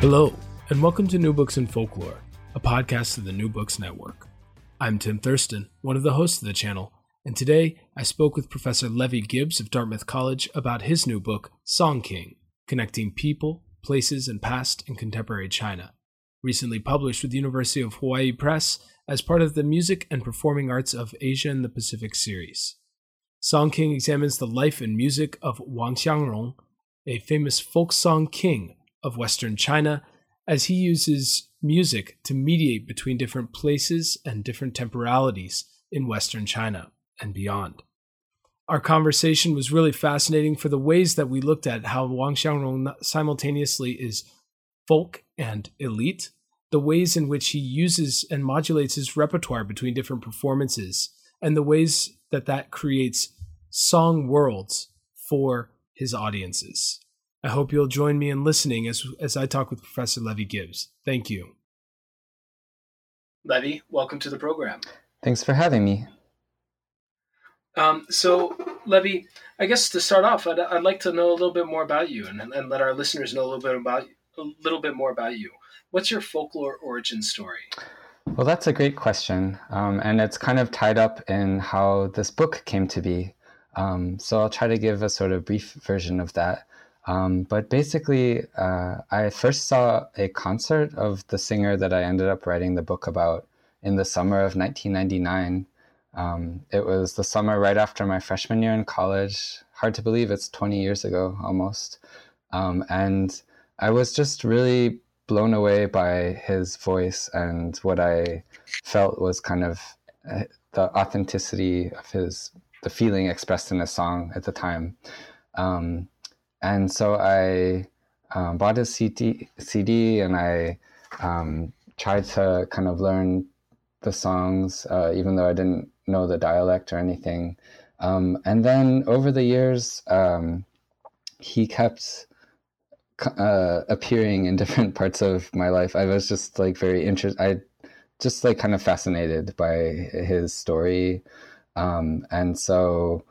Hello, and welcome to New Books and Folklore, a podcast of the New Books Network. I'm Tim Thurston, one of the hosts of the channel, and today I spoke with Professor Levi Gibbs of Dartmouth College about his new book, Song King, Connecting People, Places, and Past in Contemporary China, recently published with the University of Hawaii Press as part of the Music and Performing Arts of Asia and the Pacific series. Song King examines the life and music of Wang Xiangrong, a famous folk song king of Western China, as he uses music to mediate between different places and different temporalities in Western China and beyond. Our conversation was really fascinating for the ways that we looked at how Wang Xiangrong simultaneously is folk and elite, the ways in which he uses and modulates his repertoire between different performances, and the ways that that creates song worlds for his audiences. I hope you'll join me in listening as I talk with Professor Levi Gibbs. Thank you. Levi, welcome to the program. Thanks for having me. So, Levi, I guess to start off, I'd like to know a little bit more about you and let our listeners know a little bit more about you. What's your folklore origin story? Well, that's a great question, and it's kind of tied up in how this book came to be. So I'll try to give a sort of brief version of that. But basically, I first saw a concert of the singer that I ended up writing the book about in the summer of 1999. It was the summer right after my freshman year in college. Hard to believe it's 20 years ago, almost. And I was just really blown away by his voice and what I felt was kind of the authenticity of the feeling expressed in his song at the time. And so I bought a CD and I tried to kind of learn the songs, even though I didn't know the dialect or anything. And then over the years, he kept appearing in different parts of my life. I was just like very interested. I just like kind of fascinated by his story. And so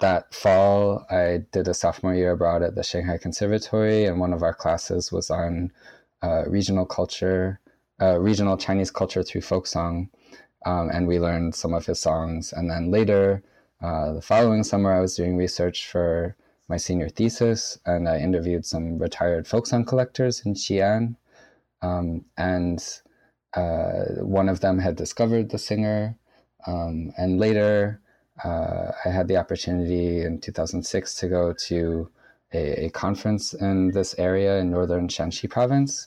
that fall, I did a sophomore year abroad at the Shanghai Conservatory, and one of our classes was on regional Chinese culture through folk song, and we learned some of his songs. And then later, the following summer, I was doing research for my senior thesis, and I interviewed some retired folk song collectors in Xi'an, and one of them had discovered the singer, and later, I had the opportunity in 2006 to go to a conference in this area in northern Shaanxi province,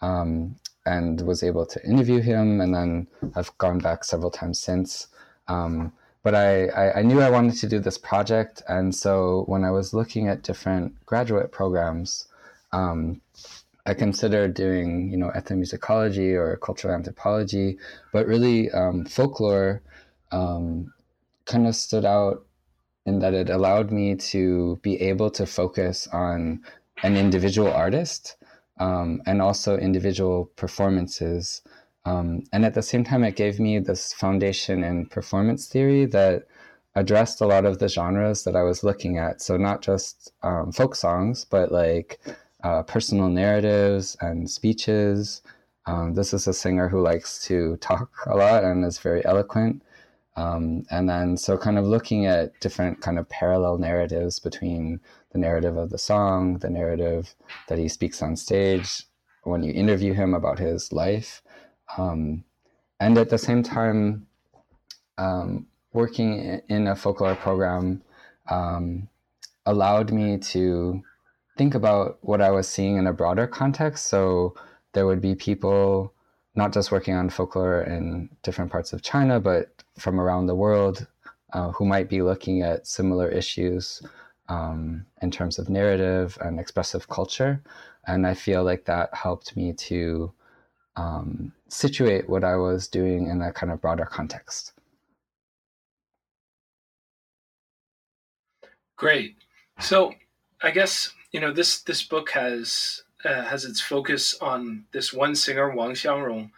and was able to interview him. And then I've gone back several times since. But I knew I wanted to do this project. And so when I was looking at different graduate programs, I considered doing, ethnomusicology or cultural anthropology, but really folklore kind of stood out in that it allowed me to be able to focus on an individual artist and also individual performances. And at the same time, it gave me this foundation in performance theory that addressed a lot of the genres that I was looking at. So not just folk songs, but like personal narratives and speeches. This is a singer who likes to talk a lot and is very eloquent. And then so kind of looking at different kind of parallel narratives between the narrative of the song, the narrative that he speaks on stage, when you interview him about his life. And at the same time, working in a folklore program allowed me to think about what I was seeing in a broader context. So there would be people not just working on folklore in different parts of China, but from around the world, who might be looking at similar issues, in terms of narrative and expressive culture. And I feel like that helped me to situate what I was doing in a kind of broader context. Great. So I guess, this book has its focus on this one singer, Wang Xiangrong,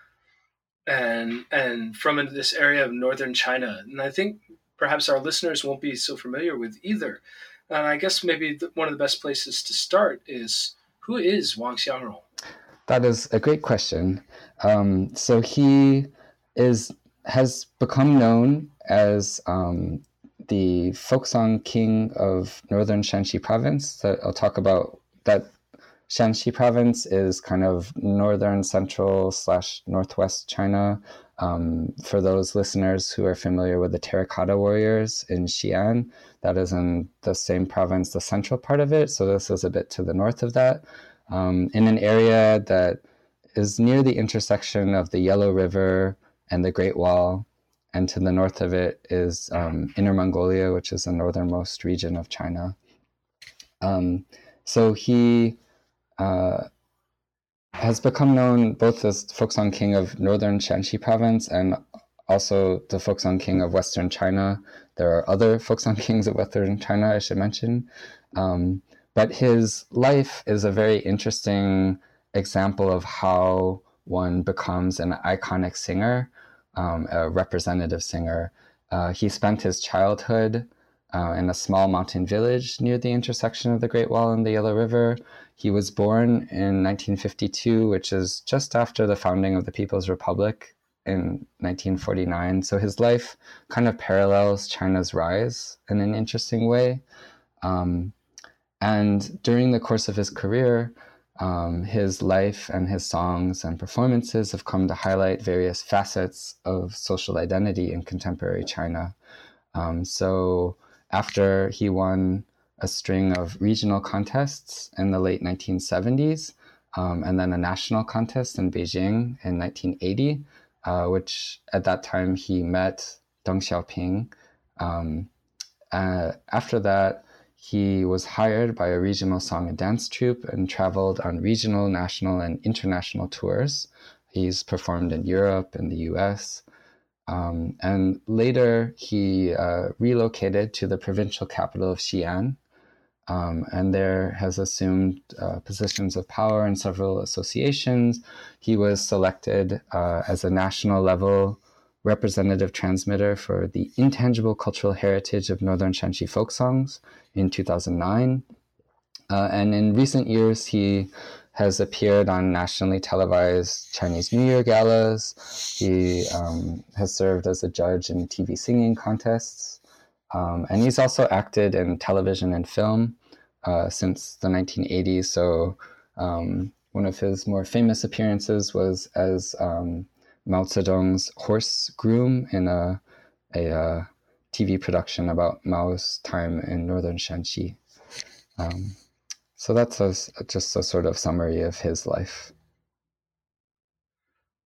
and from this area of northern China. And I think perhaps our listeners won't be so familiar with either. And I guess maybe one of the best places to start is, who is Wang Xiangrong? That is a great question. So he has become known as the folk song king of northern Shaanxi province that I'll talk about. That Shaanxi province is kind of northern central / northwest China. For those listeners who are familiar with the Terracotta Warriors in Xi'an, that is in the same province, the central part of it. So this is a bit to the north of that, in an area that is near the intersection of the Yellow River and the Great Wall. And to the north of it is Inner Mongolia, which is the northernmost region of China. So he has become known both as folk song king of northern Shaanxi province and also the folk song king of Western China. There are other folk song kings of Western China, I should mention. But his life is a very interesting example of how one becomes an iconic singer, a representative singer. He spent his childhood in a small mountain village near the intersection of the Great Wall and the Yellow River. He was born in 1952, which is just after the founding of the People's Republic in 1949. So his life kind of parallels China's rise in an interesting way. And during the course of his career, his life and his songs and performances have come to highlight various facets of social identity in contemporary China. So after he won a string of regional contests in the late 1970s, and then a national contest in Beijing in 1980, which at that time he met Deng Xiaoping. After that, he was hired by a regional song and dance troupe and traveled on regional, national, and international tours. He's performed in Europe and the US. And later he relocated to the provincial capital of Xi'an, and there has assumed positions of power in several associations. He was selected as a national level representative transmitter for the intangible cultural heritage of northern Shaanxi folk songs in 2009. And in recent years, he has appeared on nationally televised Chinese New Year galas. He has served as a judge in TV singing contests. And he's also acted in television and film since the 1980s. So one of his more famous appearances was as Mao Zedong's horse groom in a TV production about Mao's time in northern Shaanxi. So that's just a sort of summary of his life.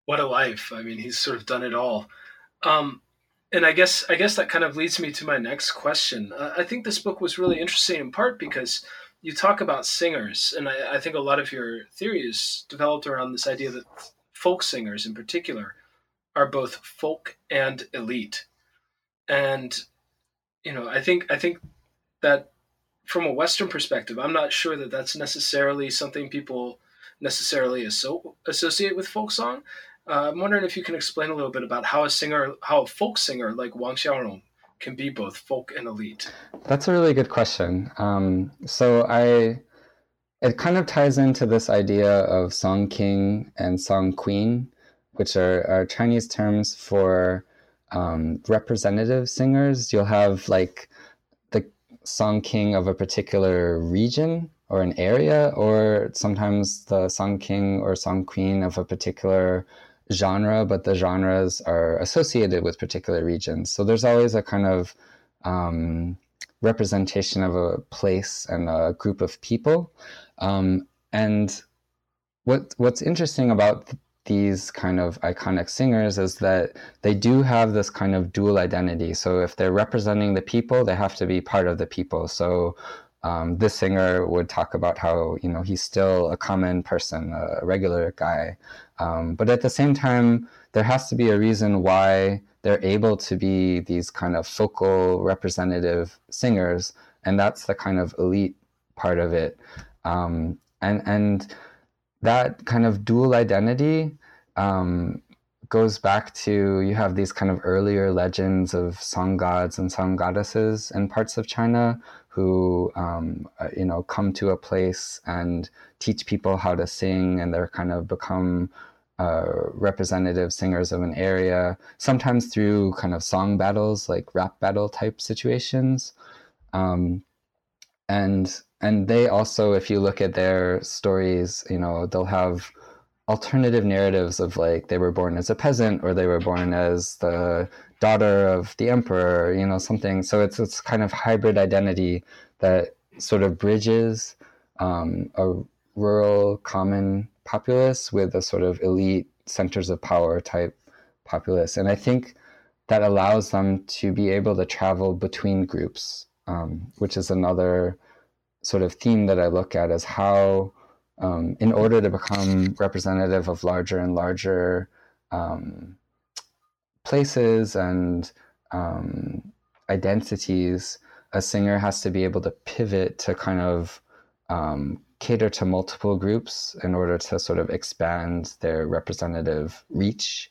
What a life. I mean, he's sort of done it all. And I guess that kind of leads me to my next question. I think this book was really interesting in part because you talk about singers, and I think a lot of your theory is developed around this idea that folk singers in particular are both folk and elite. And, I think that from a Western perspective, I'm not sure that that's necessarily something people necessarily associate with folk song. I'm wondering if you can explain a little bit about how a folk singer like Wang Xiangrong can be both folk and elite. That's a really good question. It kind of ties into this idea of Song King and Song Queen, which are Chinese terms for representative singers. You'll have like the Song King of a particular region or an area, or sometimes the Song King or Song Queen of a particular genre, but the genres are associated with particular regions. So there's always a kind of representation of a place and a group of people. And what's interesting about these kind of iconic singers is that they do have this kind of dual identity. So if they're representing the people, they have to be part of the people. So This singer would talk about how, you know, he's still a common person, a regular guy. But at the same time, there has to be a reason why they're able to be these kind of focal representative singers. And that's the kind of elite part of it. And that kind of dual identity goes back to, you have these kind of earlier legends of song gods and song goddesses in parts of China who, you know, come to a place and teach people how to sing, and they're kind of become representative singers of an area, sometimes through kind of song battles, like rap battle type situations. And they also, if you look at their stories, you know, they'll have alternative narratives of like, they were born as a peasant, or they were born as the daughter of the emperor, you know, something. So it's kind of hybrid identity that sort of bridges a rural common populace with a sort of elite centers of power type populace. And I think that allows them to be able to travel between groups, which is another sort of theme that I look at, is how, in order to become representative of larger and larger places and identities, a singer has to be able to pivot to kind of cater to multiple groups in order to sort of expand their representative reach.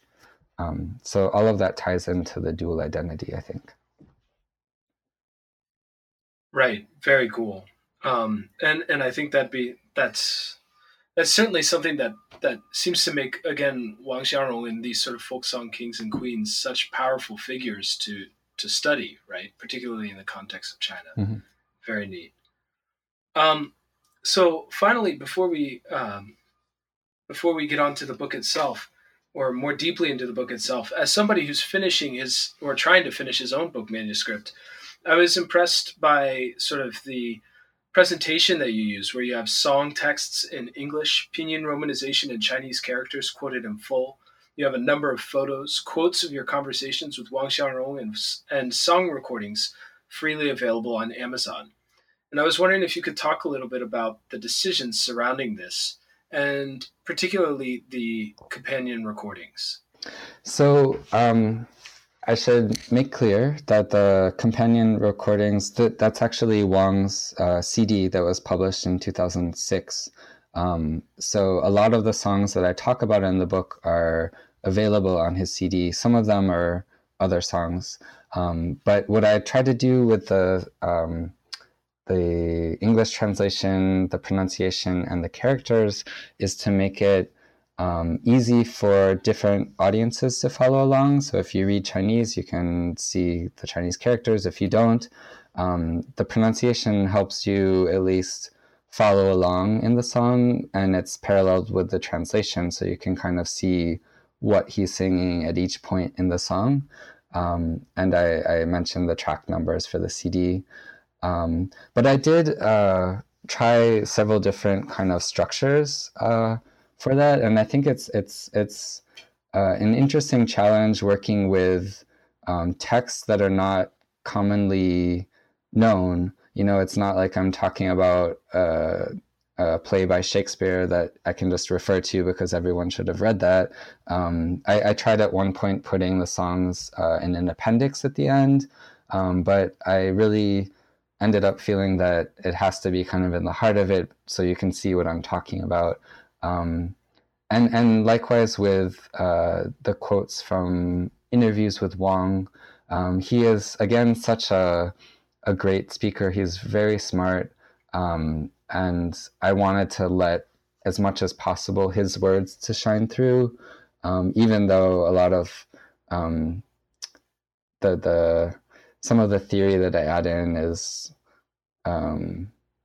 So all of that ties into the dual identity, I think. Right. Very cool. And I think that's certainly something that seems to make, again, Wang Xiangrong and these sort of folk song kings and queens such powerful figures to study, right? Particularly in the context of China. Mm-hmm. Very neat. So finally, before we get on to the book itself, or more deeply into the book itself, as somebody who's trying to finish his own book manuscript, I was impressed by sort of the presentation that you use, where you have song texts in English, pinyin romanization, and Chinese characters quoted in full. You have a number of photos, quotes of your conversations with Wang Xiangrong, and song recordings freely available on Amazon. And I was wondering if you could talk a little bit about the decisions surrounding this, and particularly the companion recordings. So I should make clear that the companion recordings, that's actually Wang's CD that was published in 2006. So a lot of the songs that I talk about in the book are available on his CD. Some of them are other songs. But what I try to do with the English translation, the pronunciation, and the characters is to make it easy for different audiences to follow along. So if you read Chinese, you can see the Chinese characters. If you don't, the pronunciation helps you at least follow along in the song, and it's paralleled with the translation, so you can kind of see what he's singing at each point in the song. And I mentioned the track numbers for the CD. But I did try several different kind of structures for that, and I think it's an interesting challenge working with texts that are not commonly known. You know, it's not like I'm talking about a play by Shakespeare that I can just refer to because everyone should have read that. I tried at one point putting the songs in an appendix at the end, but I really ended up feeling that it has to be kind of in the heart of it so you can see what I'm talking about. And likewise with the quotes from interviews with Wang. He is, again, such a great speaker. He's very smart, and I wanted to let, as much as possible, his words to shine through, even though a lot of some of the theory that I add in is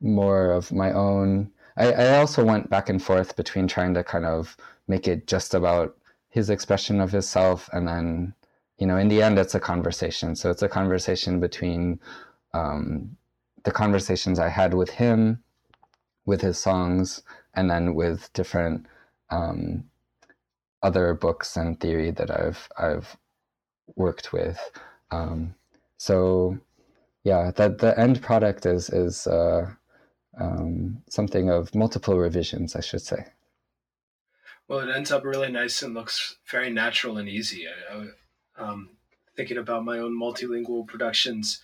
more of my own. I also went back and forth between trying to kind of make it just about his expression of himself, and then, you know, in the end, it's a conversation. So it's a conversation between the conversations I had with him, with his songs, and then with different other books and theory that I've worked with. So yeah, that the end product is something of multiple revisions, I should say. Well, it ends up really nice and looks very natural and easy. I thinking about my own multilingual productions,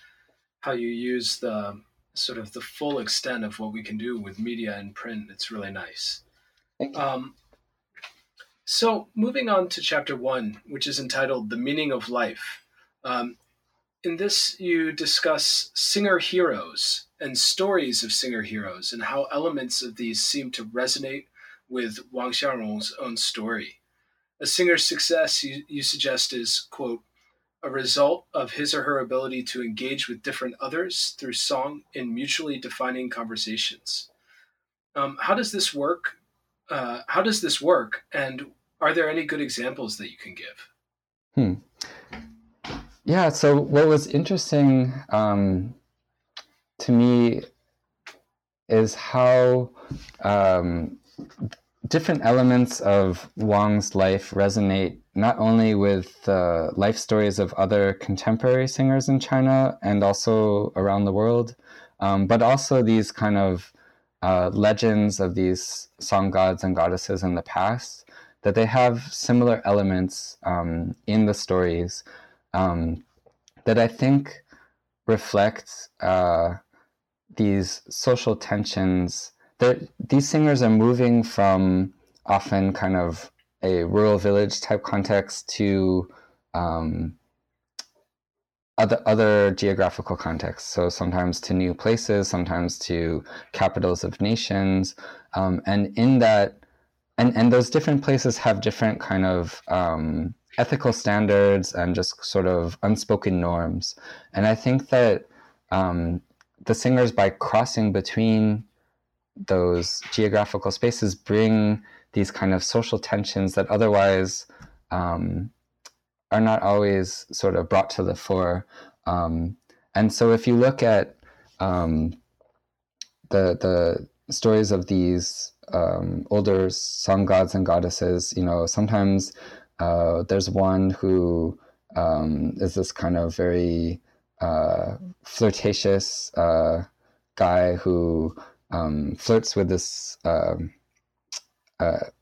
how you use the sort of the full extent of what we can do with media and print. It's really nice. Thank you. So moving on to chapter 1, which is entitled The Meaning of Life. In this, you discuss singer heroes and stories of singer heroes and how elements of these seem to resonate with Wang Xiangrong's own story. A singer's success, you suggest, is, quote, a result of his or her ability to engage with different others through song in mutually defining conversations. How does this work? And are there any good examples that you can give? Yeah, so what was interesting to me is how different elements of Wang's life resonate not only with the life stories of other contemporary singers in China and also around the world, but also these kind of legends of these song gods and goddesses in the past, that they have similar elements in the stories that I think reflect these social tensions. These singers are moving from often kind of a rural village type context to other geographical contexts. So sometimes to new places, sometimes to capitals of nations. And those different places have different kind of ethical standards and just sort of unspoken norms. And I think that the singers, by crossing between those geographical spaces, bring these kind of social tensions that otherwise are not always sort of brought to the fore. And so if you look at the stories of these older song gods and goddesses, you know, sometimes there's one who is this kind of very flirtatious guy who flirts with this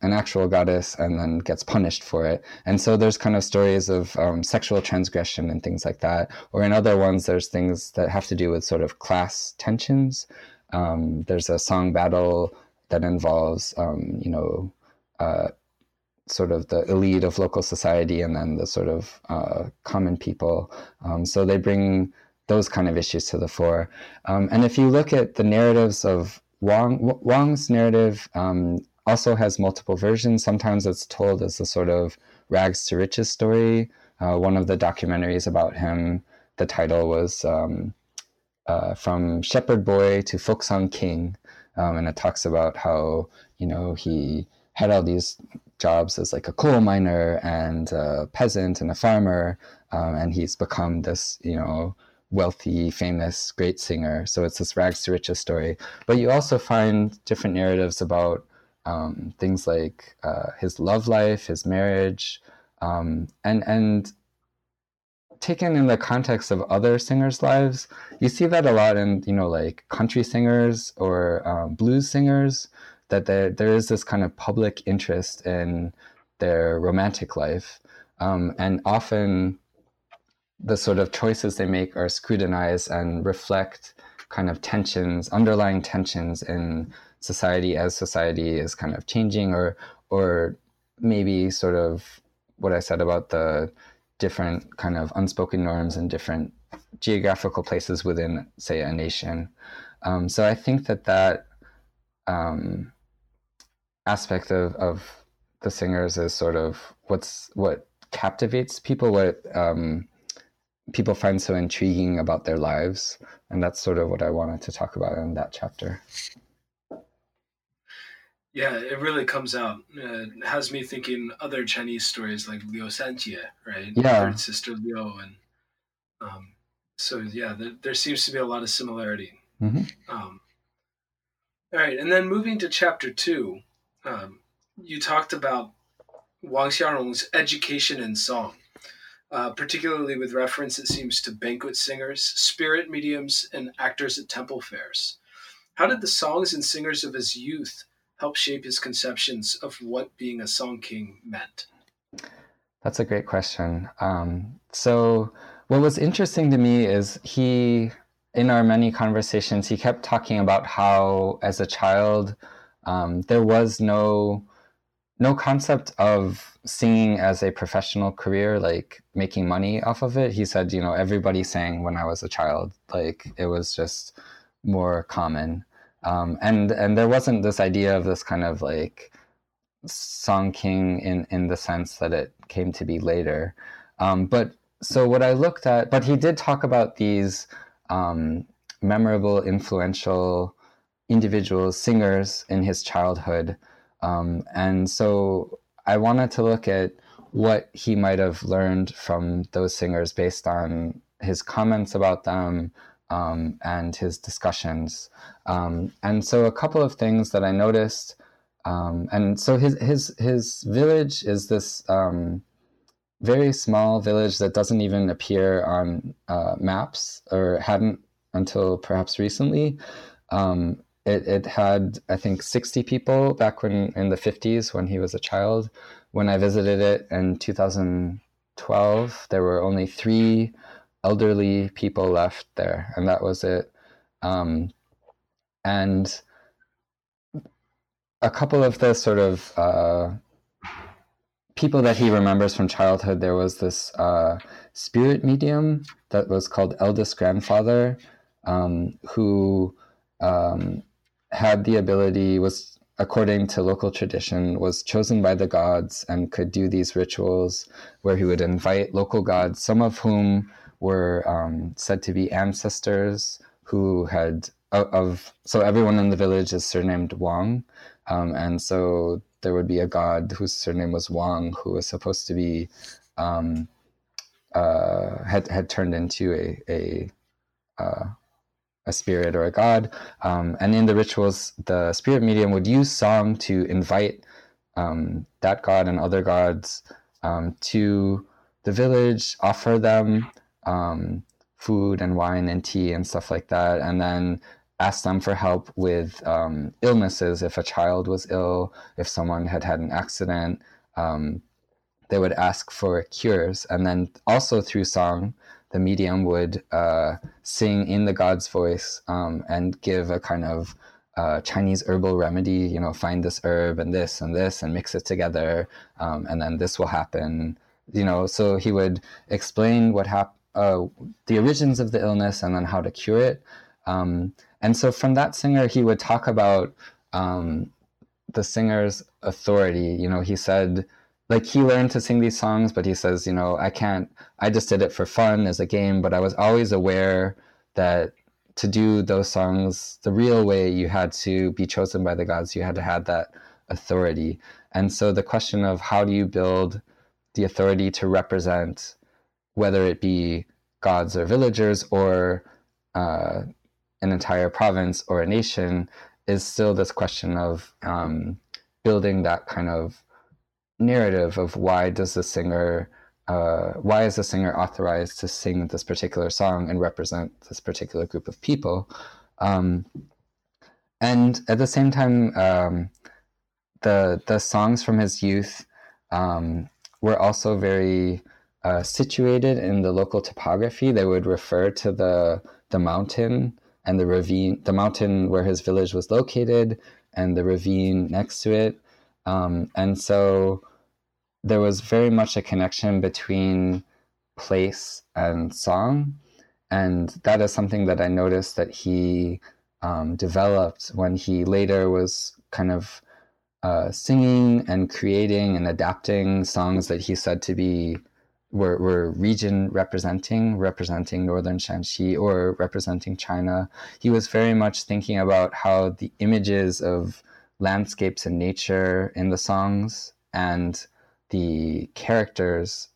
an actual goddess and then gets punished for it. And so there's kind of stories of sexual transgression and things like that. Or in other ones, there's things that have to do with sort of class tensions. There's a song battle that involves, sort of the elite of local society and then the sort of common people. So they bring those kind of issues to the fore. And if you look at the narratives of Wang's narrative, also has multiple versions. Sometimes it's told as a sort of rags to riches story. One of the documentaries about him, the title was From Shepherd Boy to Folk Song King. And it talks about how, you know, he had all these jobs as like a coal miner and a peasant and a farmer. And he's become this, you know, wealthy, famous, great singer. So it's this rags to riches story. But you also find different narratives about things like his love life, his marriage, and taken in the context of other singers' lives, you see that a lot in, you know, like country singers or blues singers, that there is this kind of public interest in their romantic life, and often the sort of choices they make are scrutinized and reflect kind of tensions, underlying tensions in society as society is kind of changing, or maybe sort of what I said about the different kind of unspoken norms in different geographical places within, say, a nation. So I think that aspect of the singers is sort of what captivates people, what people find so intriguing about their lives. And that's sort of what I wanted to talk about in that chapter. Yeah, it really comes out. It has me thinking other Chinese stories like Liu Sanjie, right? Yeah. Third Sister Liu. And so, yeah, there seems to be a lot of similarity. Mm-hmm. All right. And then moving to chapter 2, you talked about Wang Xiangrong's education in song. particularly with reference, it seems, to banquet singers, spirit mediums, and actors at temple fairs. How did the songs and singers of his youth help shape his conceptions of what being a Song King meant? That's a great question. So what was interesting to me is he, in our many conversations, he kept talking about how, as a child, there was no concept of singing as a professional career, like making money off of it. He said, you know, everybody sang when I was a child, like it was just more common. And there wasn't this idea of this kind of like Song King in the sense that it came to be later. But he did talk about these memorable, influential individuals, singers in his childhood. And so I wanted to look at what he might have learned from those singers based on his comments about them and his discussions. And so a couple of things that I noticed, and so his village is this very small village that doesn't even appear on maps, or hadn't until perhaps recently. It had, I think, 60 people back when in the 50s when he was a child. When I visited it in 2012, there were only 3 elderly people left there, and that was it. And a couple of the sort of people that he remembers from childhood, there was this spirit medium that was called Eldest Grandfather, who had the ability, was, according to local tradition, was chosen by the gods and could do these rituals where he would invite local gods, some of whom were said to be ancestors who had so everyone in the village is surnamed Wang. And so there would be a god whose surname was Wang, who was supposed to be, had turned into a spirit or a god. And in the rituals, the spirit medium would use song to invite that god and other gods to the village, offer them food and wine and tea and stuff like that, and then ask them for help with illnesses. If a child was ill, if someone had had an accident, they would ask for cures. And then also through song, the medium would sing in the god's voice and give a kind of Chinese herbal remedy, you know, find this herb and this and this and mix it together, and then this will happen, you know. So he would explain what the origins of the illness and then how to cure it. And so from that singer, he would talk about the singer's authority. You know, he said, like, he learned to sing these songs, but he says, you know, I just did it for fun as a game, but I was always aware that to do those songs the real way, you had to be chosen by the gods, you had to have that authority. And so the question of how do you build the authority to represent, whether it be gods or villagers or an entire province or a nation, is still this question of building that kind of narrative of why is the singer authorized to sing this particular song and represent this particular group of people. And at the same time, the songs from his youth were also very situated in the local topography. They would refer to the mountain and the ravine, the mountain where his village was located and the ravine next to it. And so there was very much a connection between place and song. And that is something that I noticed that he developed when he later was kind of singing and creating and adapting songs that he said to be were region representing northern Shaanxi or representing China. He was very much thinking about how the images of landscapes and nature in the songs and the characters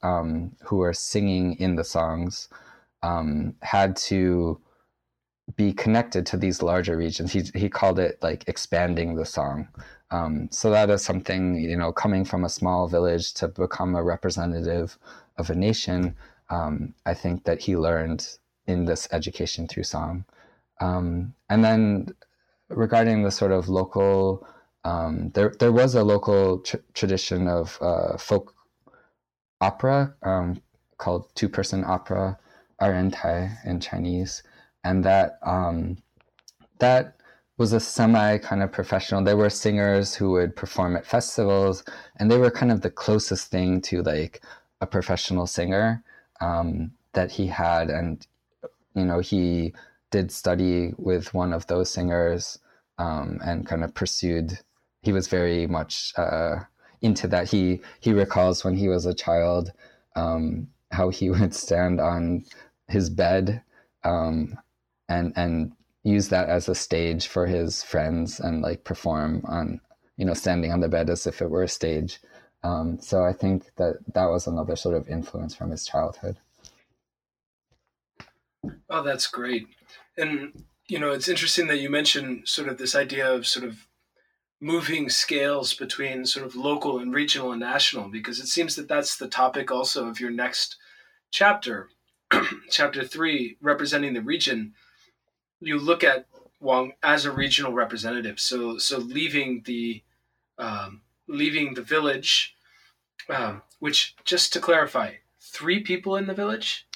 who are singing in the songs had to be connected to these larger regions. He called it like expanding the song, So that is something, you know, coming from a small village to become a representative of a nation, I think that he learned in this education through song. And then regarding the sort of local, there was a local tradition of folk opera called two-person opera, er'n tai in Chinese, and that was a semi kind of professional. There were singers who would perform at festivals, and they were kind of the closest thing to like a professional singer that he had. And, you know, he did study with one of those singers and kind of pursued. He was very much into that. He recalls when he was a child how he would stand on his bed and use that as a stage for his friends and like perform on, you know, standing on the bed as if it were a stage. So I think that was another sort of influence from his childhood. Oh, that's great. And, you know, it's interesting that you mentioned sort of this idea of sort of moving scales between sort of local and regional and national, because it seems that that's the topic also of your next chapter, chapter 3, representing the region. You look at Wang as a regional representative, so leaving the village, which, just to clarify, 3 people in the village.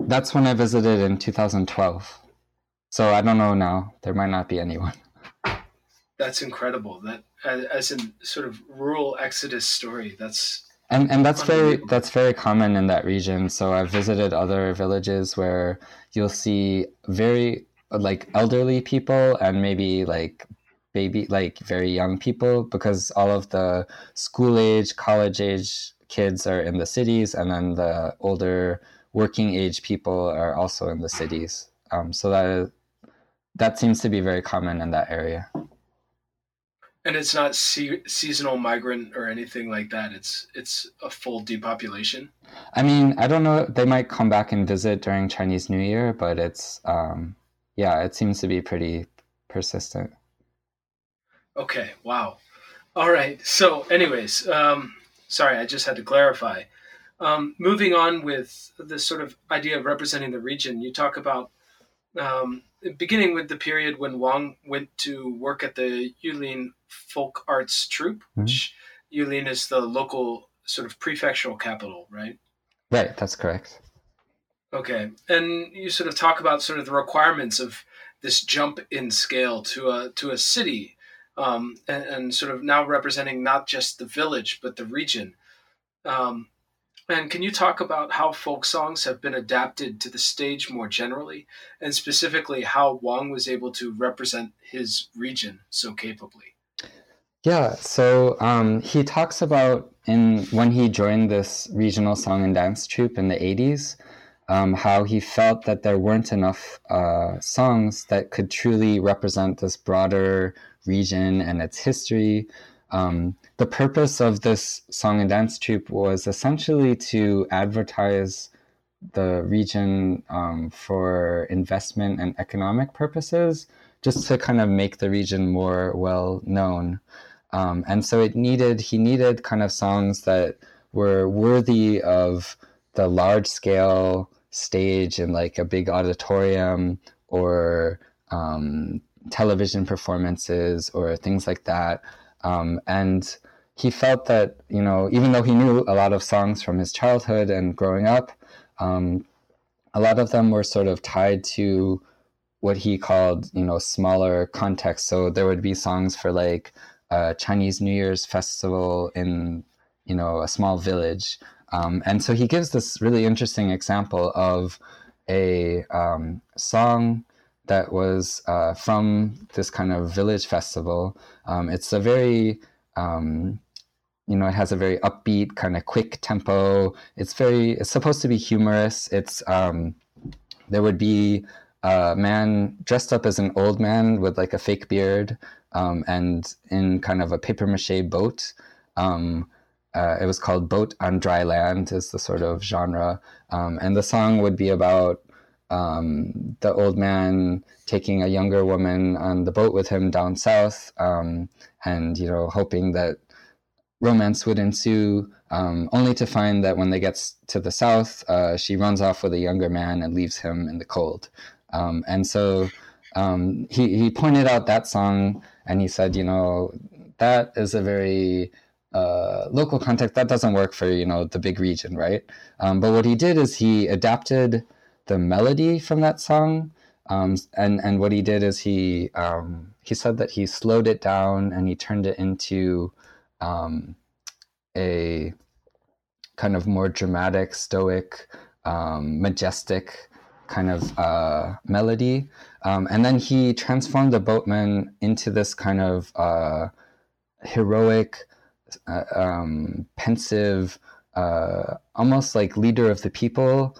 That's when I visited in 2012, so I don't know now. There might not be anyone. That's incredible. That as a sort of rural exodus story. That's very common in that region. So I've visited other villages where you'll see very, like, elderly people and maybe like baby, like very young people, because all of the school age, college age kids are in the cities, and then the older working age people are also in the cities. So that seems to be very common in that area. And it's not seasonal migrant or anything like that. It's a full depopulation. I mean, I don't know. They might come back and visit during Chinese New Year, but it's it seems to be pretty persistent. Okay. Wow. All right. So anyways, sorry, I just had to clarify. Moving on with this sort of idea of representing the region, you talk about beginning with the period when Wang went to work at the Yulin Folk Arts Troupe, mm-hmm. which Yulin is the local sort of prefectural capital, right? Right. That's correct. Okay. And you sort of talk about sort of the requirements of this jump in scale to a city, and sort of now representing not just the village, but the region. And can you talk about how folk songs have been adapted to the stage more generally, and specifically how Wang was able to represent his region so capably? Yeah, so he talks about when he joined this regional song and dance troupe in the 80s, how he felt that there weren't enough songs that could truly represent this broader region and its history. The purpose of this song and dance troupe was essentially to advertise the region for investment and economic purposes, just to kind of make the region more well known. And so he needed kind of songs that were worthy of the large scale stage in like a big auditorium, or television performances or things like that. And he felt that, you know, even though he knew a lot of songs from his childhood and growing up, a lot of them were sort of tied to what he called, you know, smaller contexts. So there would be songs for like a Chinese New Year's festival in, you know, a small village. And so he gives this really interesting example of a song that was from this kind of village festival. It's a very, you know, it has a very upbeat kind of quick tempo. It's supposed to be humorous. It's there would be a man dressed up as an old man with like a fake beard and in kind of a papier-mâché boat. It was called Boat on Dry Land is the sort of genre. And the song would be about the old man taking a younger woman on the boat with him down south, and, you know, hoping that romance would ensue, only to find that when they get to the south, she runs off with a younger man and leaves him in the cold. And so he pointed out that song, and he said, you know, that is a very local context. That doesn't work for, you know, the big region, right? But what he did is he adapted the melody from that song, and what he did is he said that he slowed it down and he turned it into a kind of more dramatic, stoic, majestic kind of melody, and then he transformed the boatman into this kind of heroic, pensive, almost like leader of the people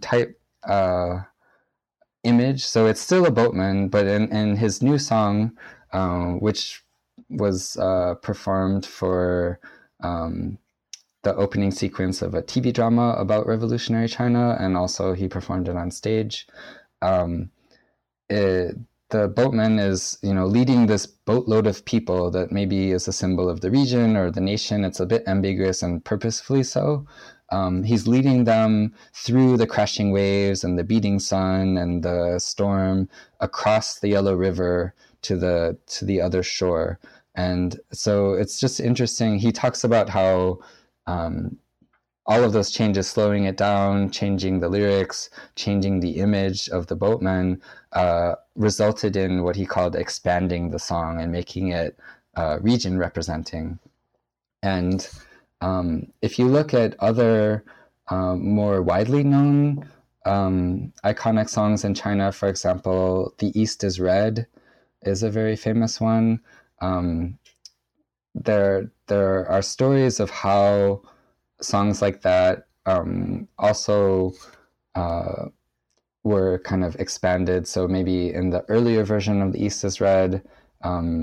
type image. So it's still a boatman, but in his new song, which was performed for the opening sequence of a TV drama about revolutionary China, and also he performed it on stage. The boatman is, you know, leading this boatload of people that maybe is a symbol of the region or the nation. It's a bit ambiguous, and purposefully so. He's leading them through the crashing waves and the beating sun and the storm across the Yellow River to the other shore. And so it's just interesting. He talks about how all of those changes, slowing it down, changing the lyrics, changing the image of the boatman, resulted in what he called expanding the song and making it region representing. And if you look at other more widely known iconic songs in China, for example, The East is Red is a very famous one. There are stories of how songs like that also were kind of expanded. So maybe in the earlier version of The East is Red,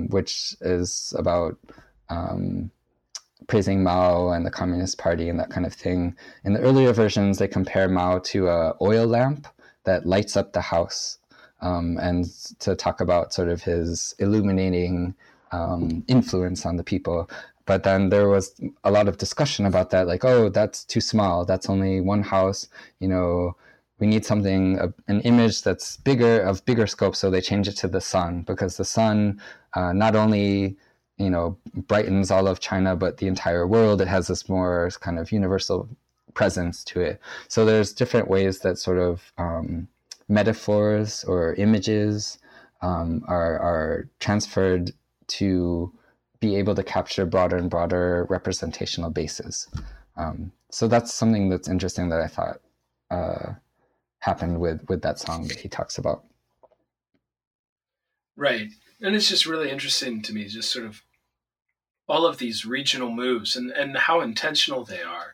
which is about praising Mao and the Communist Party and that kind of thing. In the earlier versions, they compare Mao to an oil lamp that lights up the house, and to talk about sort of his illuminating influence on the people. But then there was a lot of discussion about that, like, oh, that's too small. That's only one house. You know, we need something, an image that's bigger, of bigger scope. So they change it to the sun, because the sun not only, you know, brightens all of China, but the entire world. It has this more kind of universal presence to it. So there's different ways that sort of metaphors or images are transferred to be able to capture broader and broader representational bases. So that's something that's interesting that I thought happened with that song that he talks about. Right. And it's just really interesting to me, just sort of all of these regional moves and how intentional they are.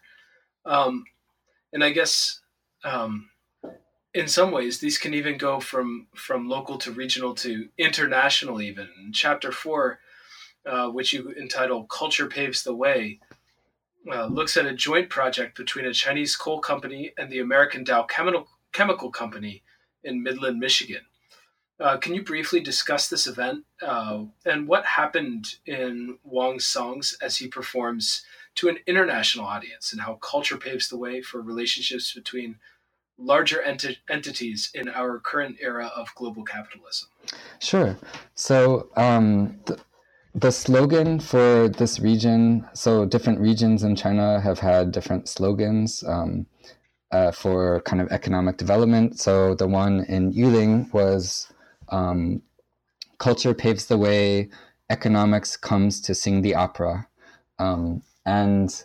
And I guess in some ways, these can even go from local to regional to international even. Chapter 4, which you entitle Culture Paves the Way, looks at a joint project between a Chinese coal company and the American Dow Chemical Company in Midland, Michigan. Can you briefly discuss this event and what happened in Wang's songs as he performs to an international audience, and how culture paves the way for relationships between larger entities in our current era of global capitalism? Sure. So the slogan for this region, so different regions in China have had different slogans for kind of economic development. So the one in Yulin was culture paves the way, economics comes to sing the opera. And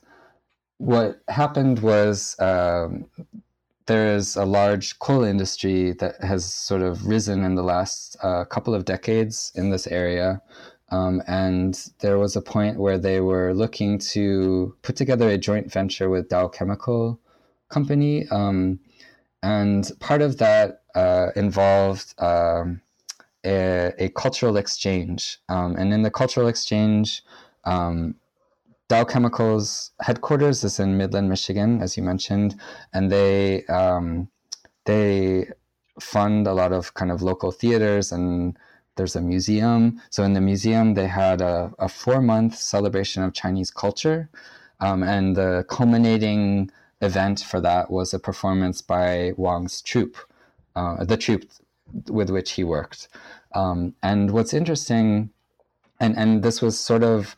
what happened was there is a large coal industry that has sort of risen in the last couple of decades in this area. And there was a point where they were looking to put together a joint venture with Dow Chemical Company. And part of that involved a cultural exchange. And in the cultural exchange, Dow Chemical's headquarters is in Midland, Michigan, as you mentioned, and they they fund a lot of kind of local theaters, and there's a museum. So in the museum, they had a 4-month celebration of Chinese culture. And the culminating event for that was a performance by Wang's troupe, the troupe with which he worked. And what's interesting, and this was sort of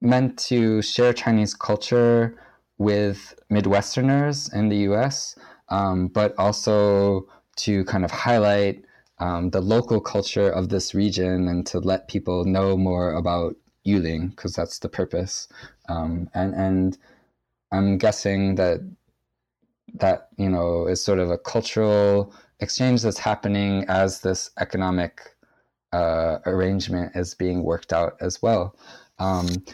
meant to share Chinese culture with Midwesterners in the US, but also to kind of highlight the local culture of this region and to let people know more about Yulin, because that's the purpose. And I'm guessing that, you know, is sort of a cultural exchange that's happening as this economic arrangement is being worked out as well.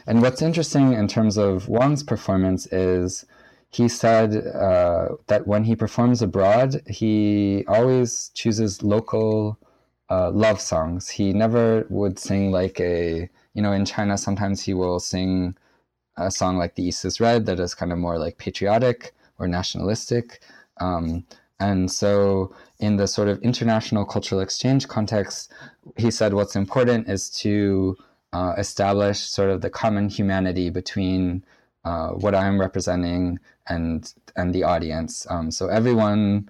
And what's interesting in terms of Wang's performance is he said that when he performs abroad, he always chooses local love songs. He never would sing like in China, sometimes he will sing a song like The East is Red that is kind of more like patriotic or nationalistic. And so in the sort of international cultural exchange context, he said what's important is to establish sort of the common humanity between what I'm representing and the audience. So everyone,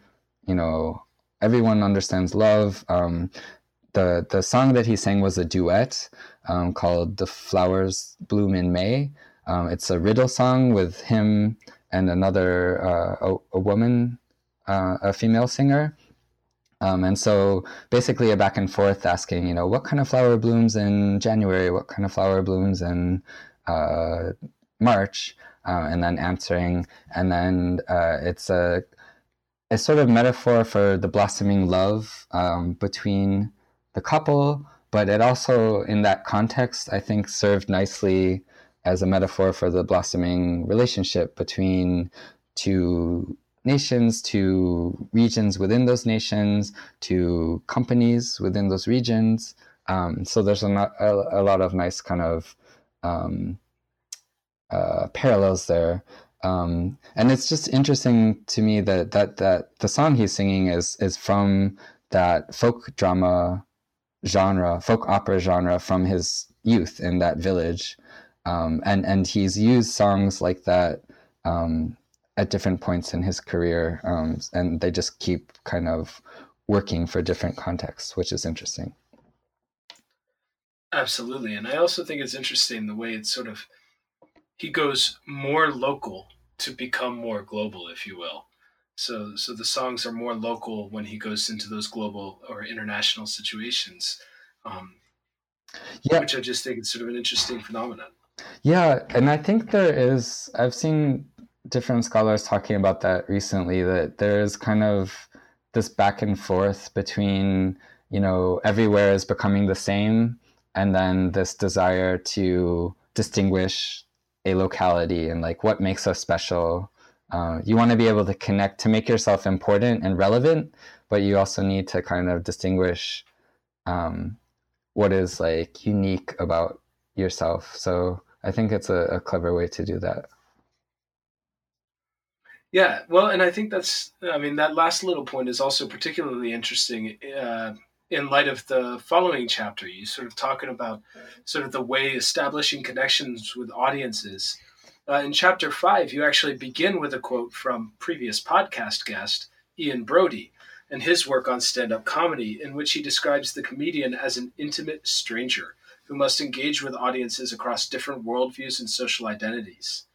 everyone understands love. The song that he sang was a duet called The Flowers Bloom in May. It's a riddle song with him and another a woman, a female singer. And so basically a back and forth asking, what kind of flower blooms in January? What kind of flower blooms in March? And then answering. And then it's a sort of metaphor for the blossoming love between the couple. But it also, in that context, I think served nicely as a metaphor for the blossoming relationship between two nations, to regions within those nations, to companies within those regions. So there's a lot of nice kind of parallels there. And it's just interesting to me that the song he's singing is from that folk drama genre, folk opera genre from his youth in that village. And he's used songs like that at different points in his career, and they just keep kind of working for different contexts, which is interesting. Absolutely. And I also think it's interesting the way it's sort of, he goes more local to become more global, if you will. So the songs are more local when he goes into those global or international situations, which I just think it's sort of an interesting phenomenon. Yeah, and I think I've seen different scholars talking about that recently, that there is kind of this back and forth between, everywhere is becoming the same, and then this desire to distinguish a locality and like what makes us special. You want to be able to connect, to make yourself important and relevant, but you also need to kind of distinguish what is like unique about yourself. So I think it's a clever way to do that. Yeah, well, and I think that last little point is also particularly interesting in light of the following chapter. You sort of talking about sort of the way establishing connections with audiences. In chapter 5, you actually begin with a quote from previous podcast guest, Ian Brodie, and his work on stand-up comedy, in which he describes the comedian as an intimate stranger who must engage with audiences across different worldviews and social identities.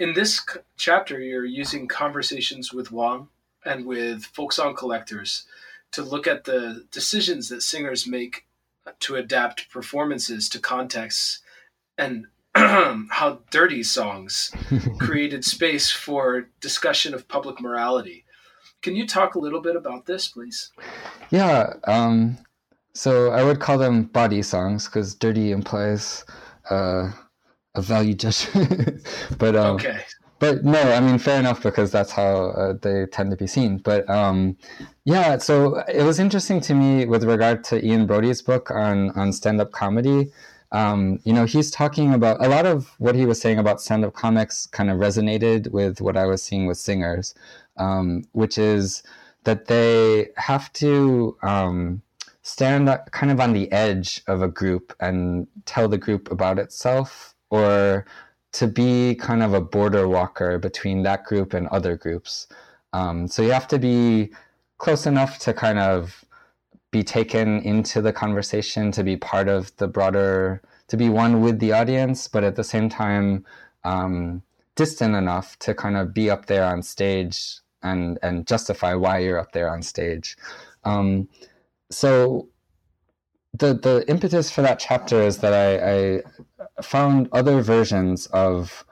In this chapter, you're using conversations with Wang and with folk song collectors to look at the decisions that singers make to adapt performances to contexts and how dirty songs created space for discussion of public morality. Can you talk a little bit about this, please? Yeah. So I would call them body songs because dirty implies... a value judgment, but okay. But no, I mean, fair enough, because that's how they tend to be seen. But so it was interesting to me with regard to Ian Brodie's book on stand-up comedy, He's talking about a lot of what he was saying about stand-up comics kind of resonated with what I was seeing with singers, which is that they have to stand up kind of on the edge of a group and tell the group about itself, or to be kind of a border walker between that group and other groups. So you have to be close enough to kind of be taken into the conversation, to be part of the broader, to be one with the audience, but at the same time, distant enough to kind of be up there on stage and justify why you're up there on stage. So the impetus for that chapter is that I found other versions of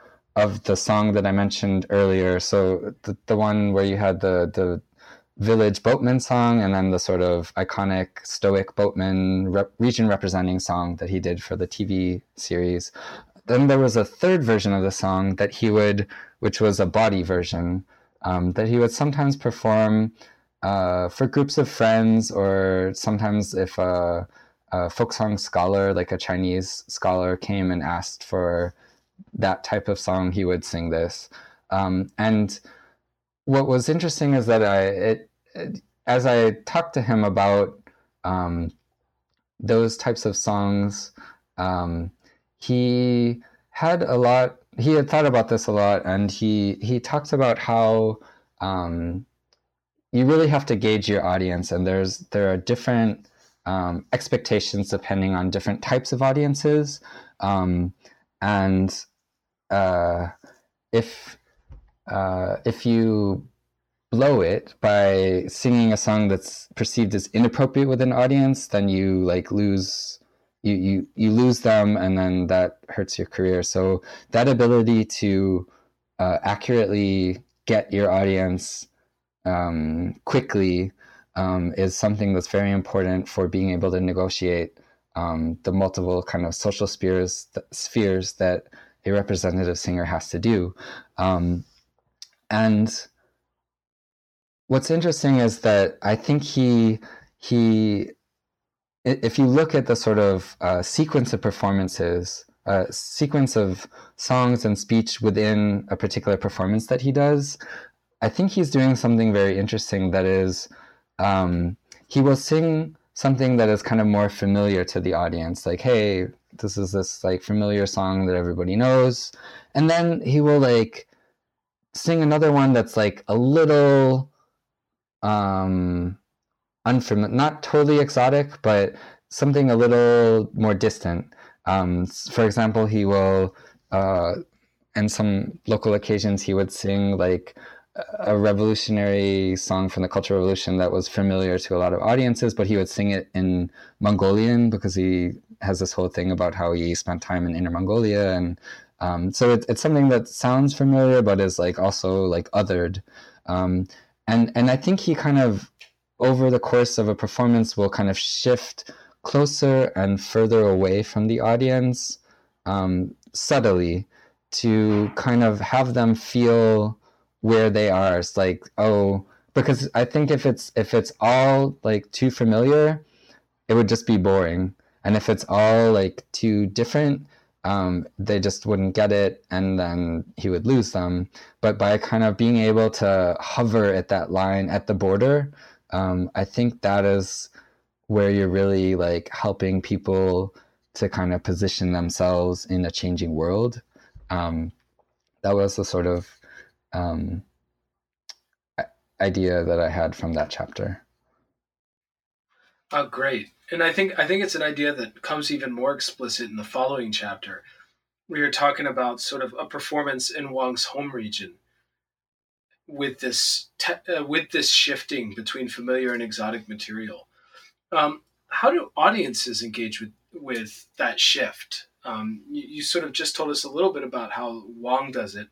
the song that I mentioned earlier. So the one where you had the village boatman song, and then the sort of iconic stoic boatman region representing song that he did for the TV series. Then there was a third version of the song that he would, which was a body version, that he would sometimes perform for groups of friends, or sometimes if a folk song scholar, like a Chinese scholar, came and asked for that type of song, he would sing this. And what was interesting is that as I talked to him about those types of songs, he had thought about this a lot, and he talked about how you really have to gauge your audience, and there are different expectations depending on different types of audiences. If you blow it by singing a song that's perceived as inappropriate with an audience, then you lose them, and then that hurts your career. So that ability to accurately get your audience quickly is something that's very important for being able to negotiate the multiple kind of social spheres that a representative singer has to do. And what's interesting is that I think he if you look at the sort of sequence of performances, sequence of songs and speech within a particular performance that he does, I think he's doing something very interesting that is, he will sing something that is kind of more familiar to the audience, like, hey, this is this like familiar song that everybody knows. And then he will sing another one that's like a little unfamiliar, not totally exotic, but something a little more distant. For example, he will, in some local occasions, he would sing like a revolutionary song from the Cultural Revolution that was familiar to a lot of audiences, but he would sing it in Mongolian because he has this whole thing about how he spent time in Inner Mongolia, and so it's something that sounds familiar, but is also othered. And I think he kind of, over the course of a performance, will kind of shift closer and further away from the audience subtly, to kind of have them feel where they are. It's like, oh, because I think if it's all like too familiar, it would just be boring. And if it's all like too different, they just wouldn't get it, and then he would lose them. But by kind of being able to hover at that line at the border, I think that is where you're really helping people to kind of position themselves in a changing world. That was the sort of idea that I had from that chapter. Oh, great. And I think it's an idea that comes even more explicit in the following chapter. We are talking about sort of a performance in Wang's home region with this shifting between familiar and exotic material. How do audiences engage with that shift? You sort of just told us a little bit about how Wang does it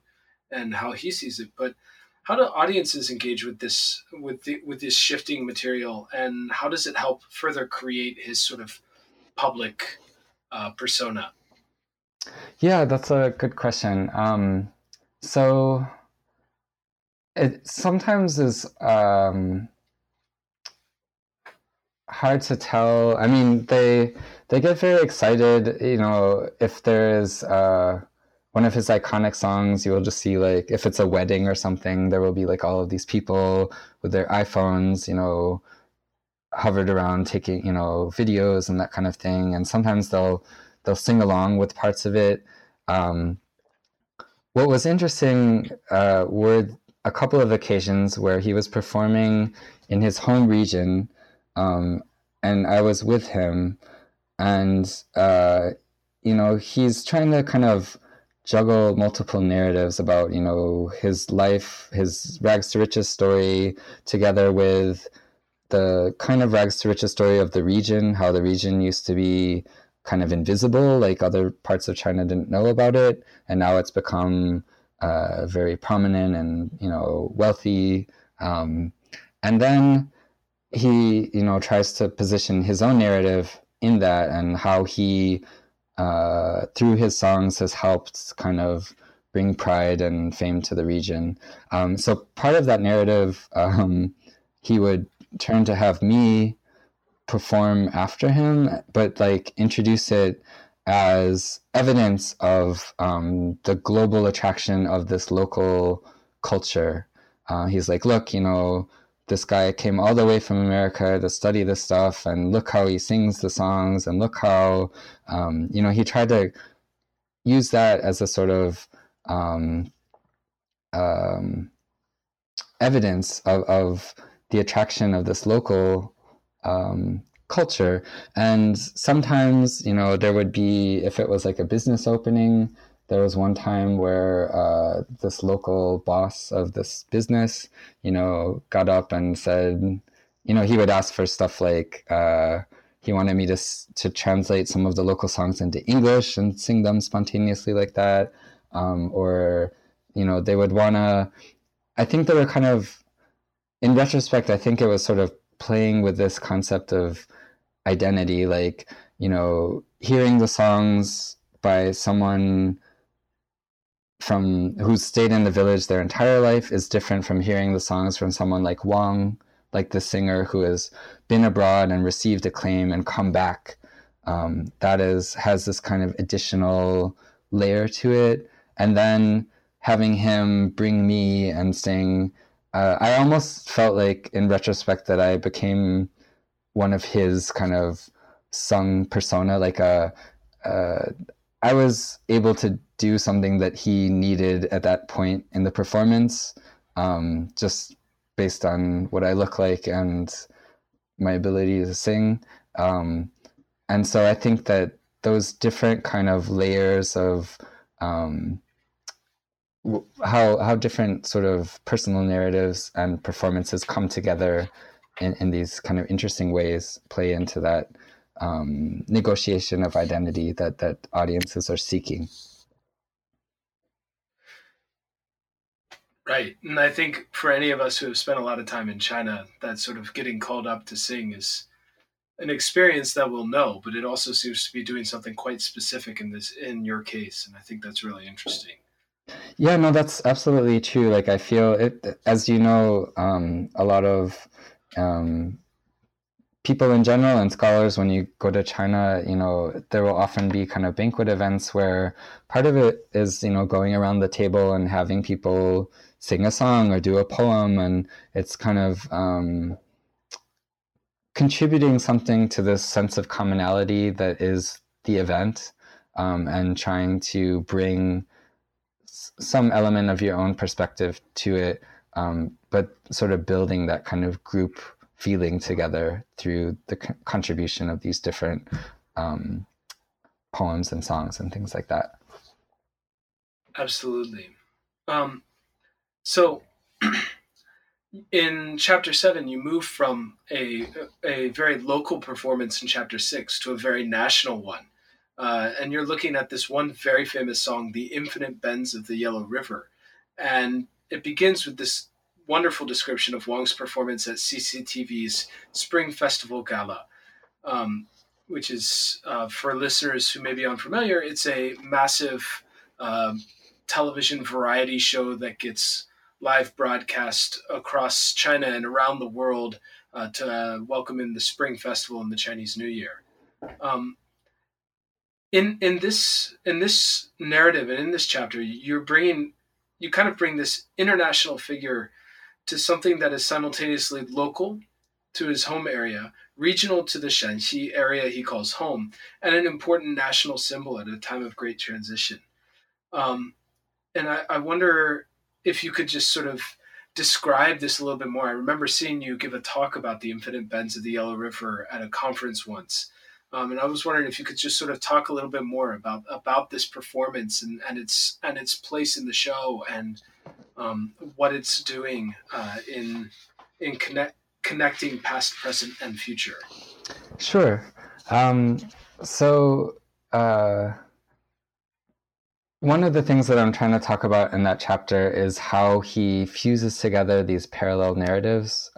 and how he sees it, but how do audiences engage with this, with this shifting material, and how does it help further create his sort of public persona? Yeah, that's a good question. So it sometimes is hard to tell. I mean, they get very excited, you know, if there is one of his iconic songs, you will just see, like, if it's a wedding or something, there will be, like, all of these people with their iPhones, you know, hovered around taking, you know, videos and that kind of thing. And sometimes they'll sing along with parts of it. What was interesting were a couple of occasions where he was performing in his home region, and I was with him, and, you know, he's trying to kind of juggle multiple narratives about, you know, his life, his rags to riches story, together with the kind of rags to riches story of the region, how the region used to be kind of invisible, like other parts of China didn't know about it, and now it's become very prominent and, you know, wealthy. And then he, you know, tries to position his own narrative in that, and how he, through his songs, has helped kind of bring pride and fame to the region. So part of that narrative, he would turn to have me perform after him, but like introduce it as evidence of the global attraction of this local culture. He's like, look, you know, this guy came all the way from America to study this stuff, and look how he sings the songs, and look how, you know, he tried to use that as a sort of evidence of the attraction of this local culture. And sometimes, you know, there would be, if it was like a business opening, there was one time where this local boss of this business, you know, got up and said, you know, he would ask for stuff like, he wanted me to translate some of the local songs into English and sing them spontaneously like that. Or, you know, they would want to, I think they were kind of, in retrospect, I think it was sort of playing with this concept of identity, like, you know, hearing the songs by someone from who's stayed in the village their entire life is different from hearing the songs from someone like Wang, like the singer who has been abroad and received acclaim and come back. That has this kind of additional layer to it. And then having him bring me and sing, I almost felt like, in retrospect, that I became one of his kind of sung persona. Like, I was able to do something that he needed at that point in the performance, just based on what I look like and my ability to sing. And so I think that those different kind of layers of how different sort of personal narratives and performances come together in these kind of interesting ways play into that negotiation of identity that audiences are seeking. Right. And I think for any of us who have spent a lot of time in China, that sort of getting called up to sing is an experience that we'll know, but it also seems to be doing something quite specific in your case. And I think that's really interesting. Yeah, no, that's absolutely true. Like, I feel it, as you know, a lot of people in general and scholars, when you go to China, you know, there will often be kind of banquet events where part of it is, you know, going around the table and having people sing a song or do a poem. And it's kind of contributing something to this sense of commonality that is the event, and trying to bring some element of your own perspective to it, but sort of building that kind of group feeling together through the contribution of these different poems and songs and things like that. Absolutely. So in chapter 7, you move from a very local performance in chapter 6 to a very national one. And you're looking at this one very famous song, The Infinite Bends of the Yellow River. And it begins with this wonderful description of Wang's performance at CCTV's Spring Festival Gala, which is, for listeners who may be unfamiliar, it's a massive television variety show that gets live broadcast across China and around the world to welcome in the Spring Festival and the Chinese New Year. In this narrative and in this chapter, you kind of bring this international figure to something that is simultaneously local to his home area, regional to the Shaanxi area he calls home, and an important national symbol at a time of great transition. And I wonder if you could just sort of describe this a little bit more. I remember seeing you give a talk about the infinite bends of the Yellow River at a conference once. And I was wondering if you could just sort of talk a little bit more about this performance and its place in the show and what it's doing in connecting past, present, and future. Sure. So one of the things that I'm trying to talk about in that chapter is how he fuses together these parallel narratives,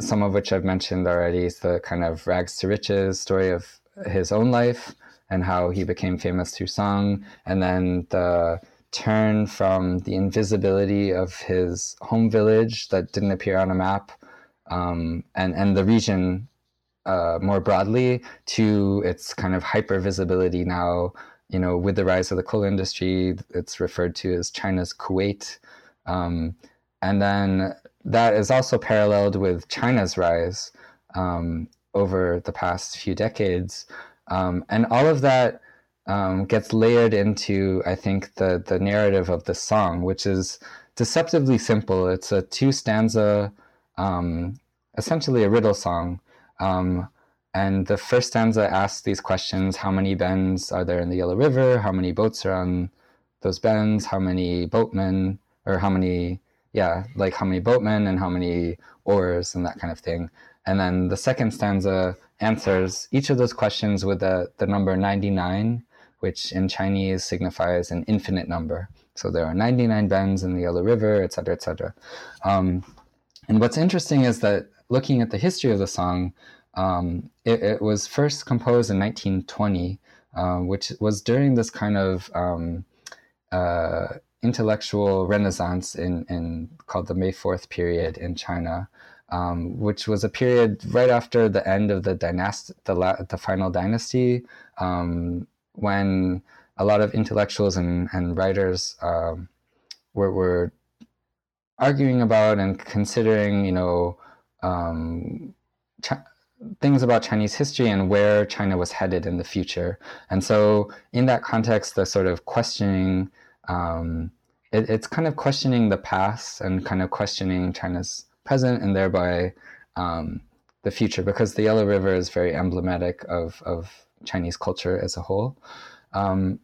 some of which I've mentioned already, the kind of rags to riches story of his own life and how he became famous through song, and then the turn from the invisibility of his home village that didn't appear on a map and the region more broadly to its kind of hyper visibility now, you know, with the rise of the coal industry. It's referred to as China's Kuwait. And then that is also paralleled with China's rise over the past few decades. And all of that gets layered into, I think, the narrative of the song, which is deceptively simple. It's a two-stanza, essentially a riddle song. And the first stanza asks these questions: how many bends are there in the Yellow River? How many boats are on those bends? How many boatmen and how many oars and that kind of thing. And then the second stanza answers each of those questions with the number 99, which in Chinese signifies an infinite number. So there are 99 bends in the Yellow River, et cetera, et cetera. And what's interesting is that looking at the history of the song, it was first composed in 1920, which was during this kind of intellectual renaissance called the May 4th period in China, which was a period right after the end of the final dynasty, when a lot of intellectuals and writers were arguing about and considering, things about Chinese history and where China was headed in the future. And so, in that context, the sort of questioning. It's kind of questioning the past and kind of questioning China's present and thereby the future, because the Yellow River is very emblematic of Chinese culture as a whole. So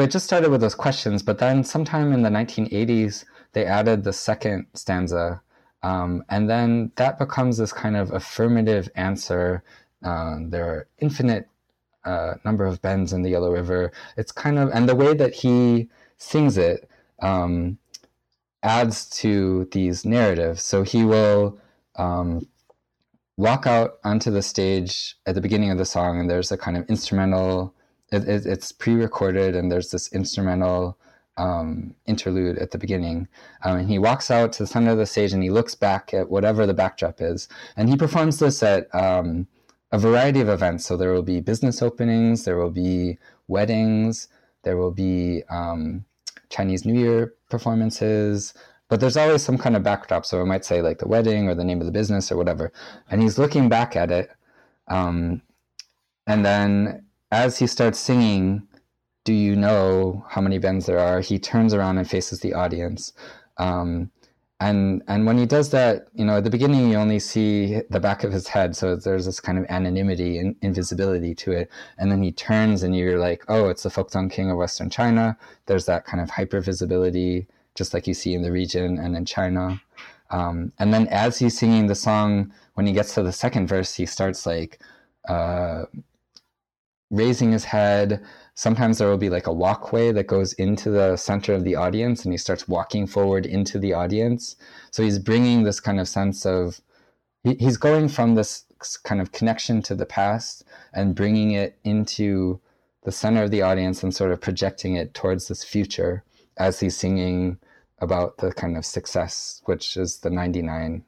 it just started with those questions, but then sometime in the 1980s, they added the second stanza. And then that becomes this kind of affirmative answer. There are infinite number of bends in the Yellow River. It's kind of, and the way that he sings it adds to these narratives. So he will walk out onto the stage at the beginning of the song, and there's a kind of instrumental, it's pre-recorded, and there's this instrumental interlude at the beginning. And he walks out to the center of the stage, and he looks back at whatever the backdrop is. And he performs this at a variety of events. So there will be business openings, there will be weddings, there will be Chinese New Year performances, but there's always some kind of backdrop. So it might say like the wedding or the name of the business or whatever. And he's looking back at it. And then as he starts singing, "Do you know how many bends there are?" he turns around and faces the audience. And when he does that, you know, at the beginning, you only see the back of his head. So there's this kind of anonymity and invisibility to it. And then he turns and you're like, oh, it's the folk song king of Western China. There's that kind of hyper visibility, just like you see in the region and in China. And then as he's singing the song, when he gets to the second verse, he starts like raising his head. Sometimes there will be like a walkway that goes into the center of the audience, and he starts walking forward into the audience. So he's bringing this kind of sense of, he's going from this kind of connection to the past and bringing it into the center of the audience and sort of projecting it towards this future as he's singing about the kind of success, which is the 99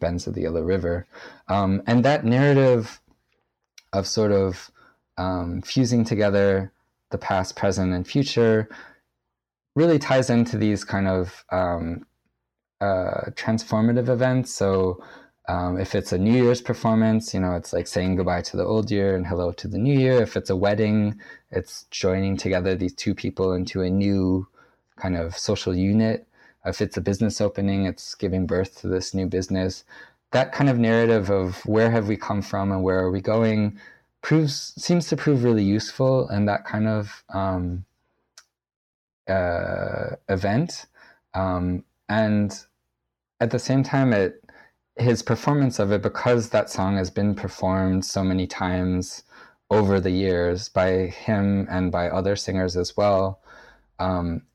bends of the Yellow River. And that narrative of sort of fusing together the past, present, and future really ties into these kind of transformative events. So if it's a New Year's performance, you know, it's like saying goodbye to the old year and hello to the new year. If it's a wedding, it's joining together these two people into a new kind of social unit. If it's a business opening, it's giving birth to this new business. That kind of narrative of where have we come from and where are we going seems to prove really useful in that kind of event. And at the same time, his performance of it, because that song has been performed so many times over the years by him and by other singers as well,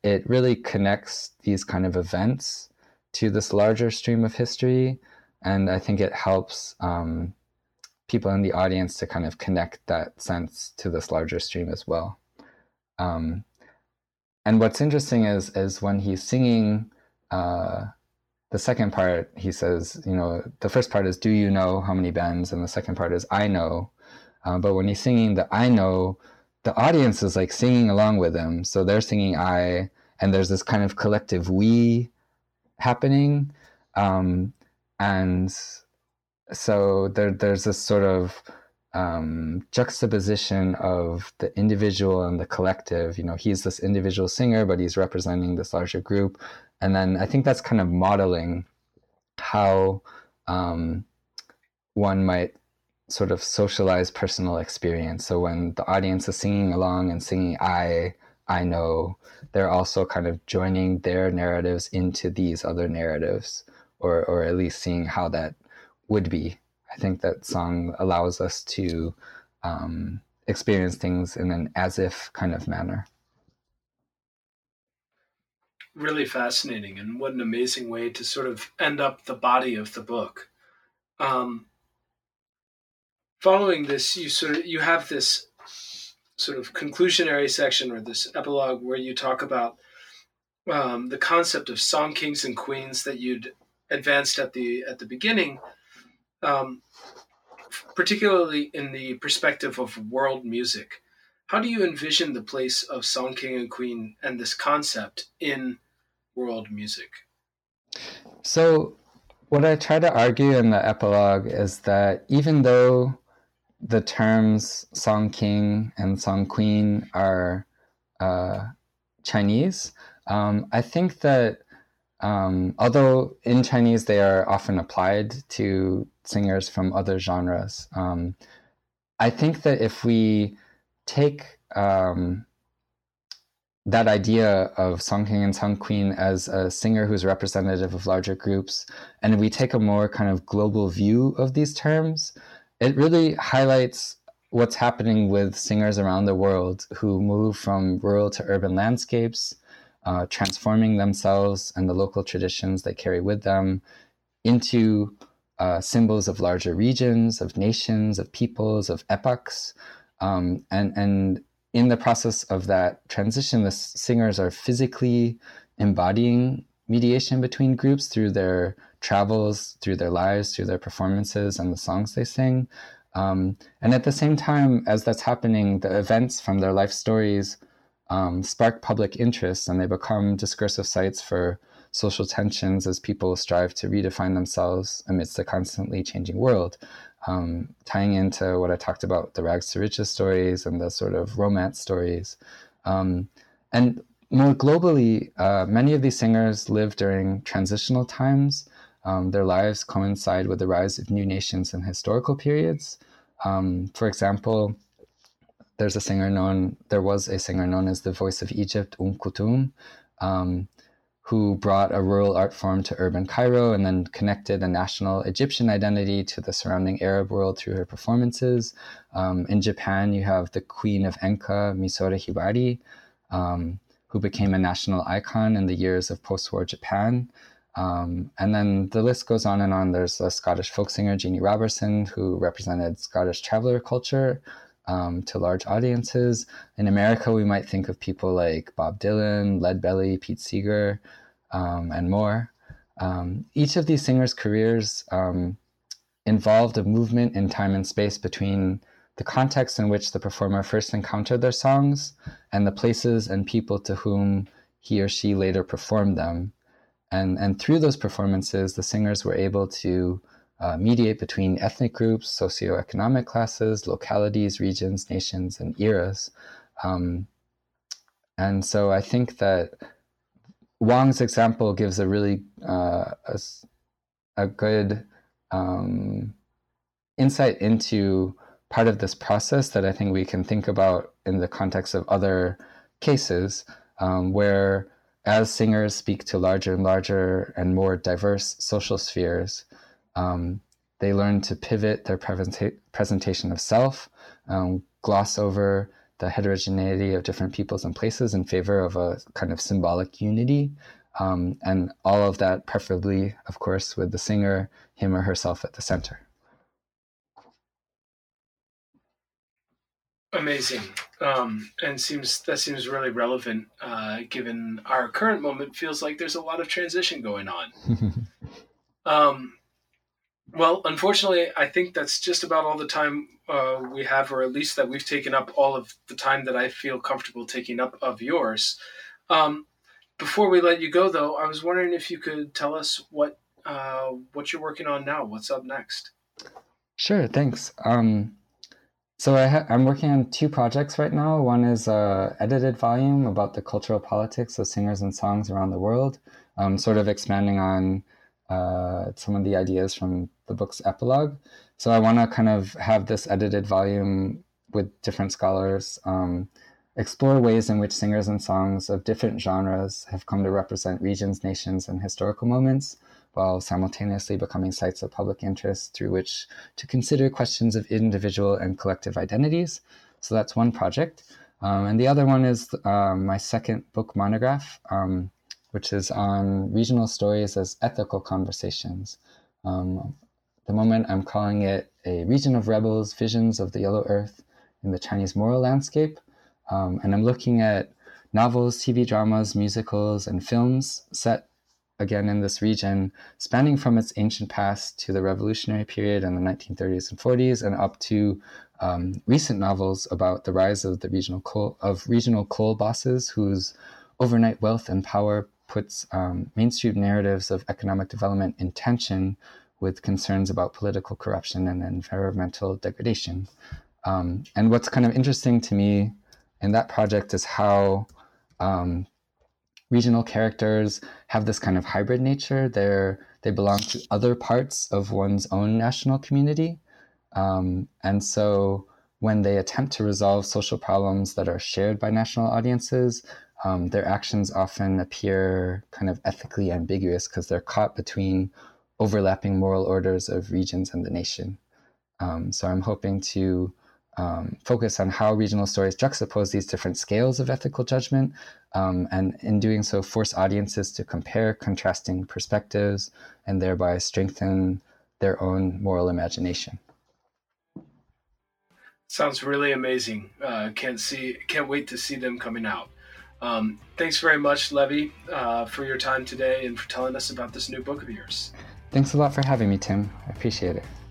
it really connects these kind of events to this larger stream of history. And I think it helps people in the audience to kind of connect that sense to this larger stream as well. And what's interesting is when he's singing the second part, he says, you know, the first part is, do you know how many bends? And the second part is, I know. But when he's singing the I know, the audience is like singing along with him. So they're singing I, and there's this kind of collective we happening. And so there's this sort of juxtaposition of the individual and the collective. You know, he's this individual singer, but he's representing this larger group. And then I think that's kind of modeling how one might sort of socialize personal experience. So when the audience is singing along and singing I know, they're also kind of joining their narratives into these other narratives, or at least seeing how that would be. I think that song allows us to experience things in an as-if kind of manner. Really fascinating, and what an amazing way to sort of end up the body of the book. Following this, you have this sort of conclusionary section, or this epilogue, where you talk about the concept of song kings and queens that you'd advanced at the beginning, particularly in the perspective of world music. How do you envision the place of song king and queen and this concept in world music? So what I try to argue in the epilogue is that even though the terms song king and song queen are Chinese, I think that although in Chinese they are often applied to singers from other genres, I think that if we take that idea of song king and song queen as a singer who's representative of larger groups, and we take a more kind of global view of these terms, it really highlights what's happening with singers around the world who move from rural to urban landscapes, transforming themselves and the local traditions they carry with them into symbols of larger regions, of nations, of peoples, of epochs. And in the process of that transition, the singers are physically embodying mediation between groups through their travels, through their lives, through their performances and the songs they sing. And at the same time, as that's happening, the events from their life stories spark public interest, and they become discursive sites for social tensions as people strive to redefine themselves amidst a constantly changing world. Tying into what I talked about, the rags to riches stories and the sort of romance stories. And more globally, many of these singers live during transitional times. Their lives coincide with the rise of new nations and historical periods. For example, there was a singer known as the voice of Egypt, Kulthum, who brought a rural art form to urban Cairo and then connected a national Egyptian identity to the surrounding Arab world through her performances. In Japan, you have the queen of Enka, Misore Hibari, who became a national icon in the years of post-war Japan. And then the list goes on and on. There's a Scottish folk singer, Jeanie Robertson, who represented Scottish traveler culture to large audiences. In America, we might think of people like Bob Dylan, Leadbelly, Pete Seeger. and more. Each of these singers' careers involved a movement in time and space between the context in which the performer first encountered their songs and the places and people to whom he or she later performed them. And through those performances, the singers were able to mediate between ethnic groups, socioeconomic classes, localities, regions, nations, and eras. And so I think that Wang's example gives a really a good insight into part of this process that I think we can think about in the context of other cases, where as singers speak to larger and larger and more diverse social spheres, they learn to pivot their presentation of self, gloss over the heterogeneity of different peoples and places in favor of a kind of symbolic unity, and all of that preferably, of course, with the singer, him or herself at the center. Amazing, and seems really relevant given our current moment. Feels like there's a lot of transition going on. Well, unfortunately, I think that's just about all the time we have, or at least that we've taken up all of the time that I feel comfortable taking up of yours. Before we let you go, though, I was wondering if you could tell us what you're working on now. What's up next? Sure, thanks. So I'm working on two projects right now. One is an edited volume about the cultural politics of singers and songs around the world, sort of expanding on some of the ideas from the book's epilogue. So I want to kind of have this edited volume with different scholars explore ways in which singers and songs of different genres have come to represent regions, nations, and historical moments, while simultaneously becoming sites of public interest through which to consider questions of individual and collective identities. So that's one project. And the other one is my second book monograph, which is on regional stories as ethical conversations. At the moment, I'm calling it A Region of Rebels, Visions of the Yellow Earth in the Chinese Moral Landscape. And I'm looking at novels, TV dramas, musicals, and films set again in this region, spanning from its ancient past to the revolutionary period in the 1930s and 40s, and up to recent novels about the rise of the regional coal bosses whose overnight wealth and power puts mainstream narratives of economic development in tension with concerns about political corruption and environmental degradation. And what's kind of interesting to me in that project is how regional characters have this kind of hybrid nature. They belong to other parts of one's own national community. And so when they attempt to resolve social problems that are shared by national audiences, their actions often appear kind of ethically ambiguous because they're caught between overlapping moral orders of regions and the nation. So I'm hoping to focus on how regional stories juxtapose these different scales of ethical judgment, and in doing so force audiences to compare contrasting perspectives and thereby strengthen their own moral imagination. Sounds really amazing. Can't wait to see them coming out. Thanks very much, Levi, for your time today and for telling us about this new book of yours. Thanks a lot for having me, Tim. I appreciate it.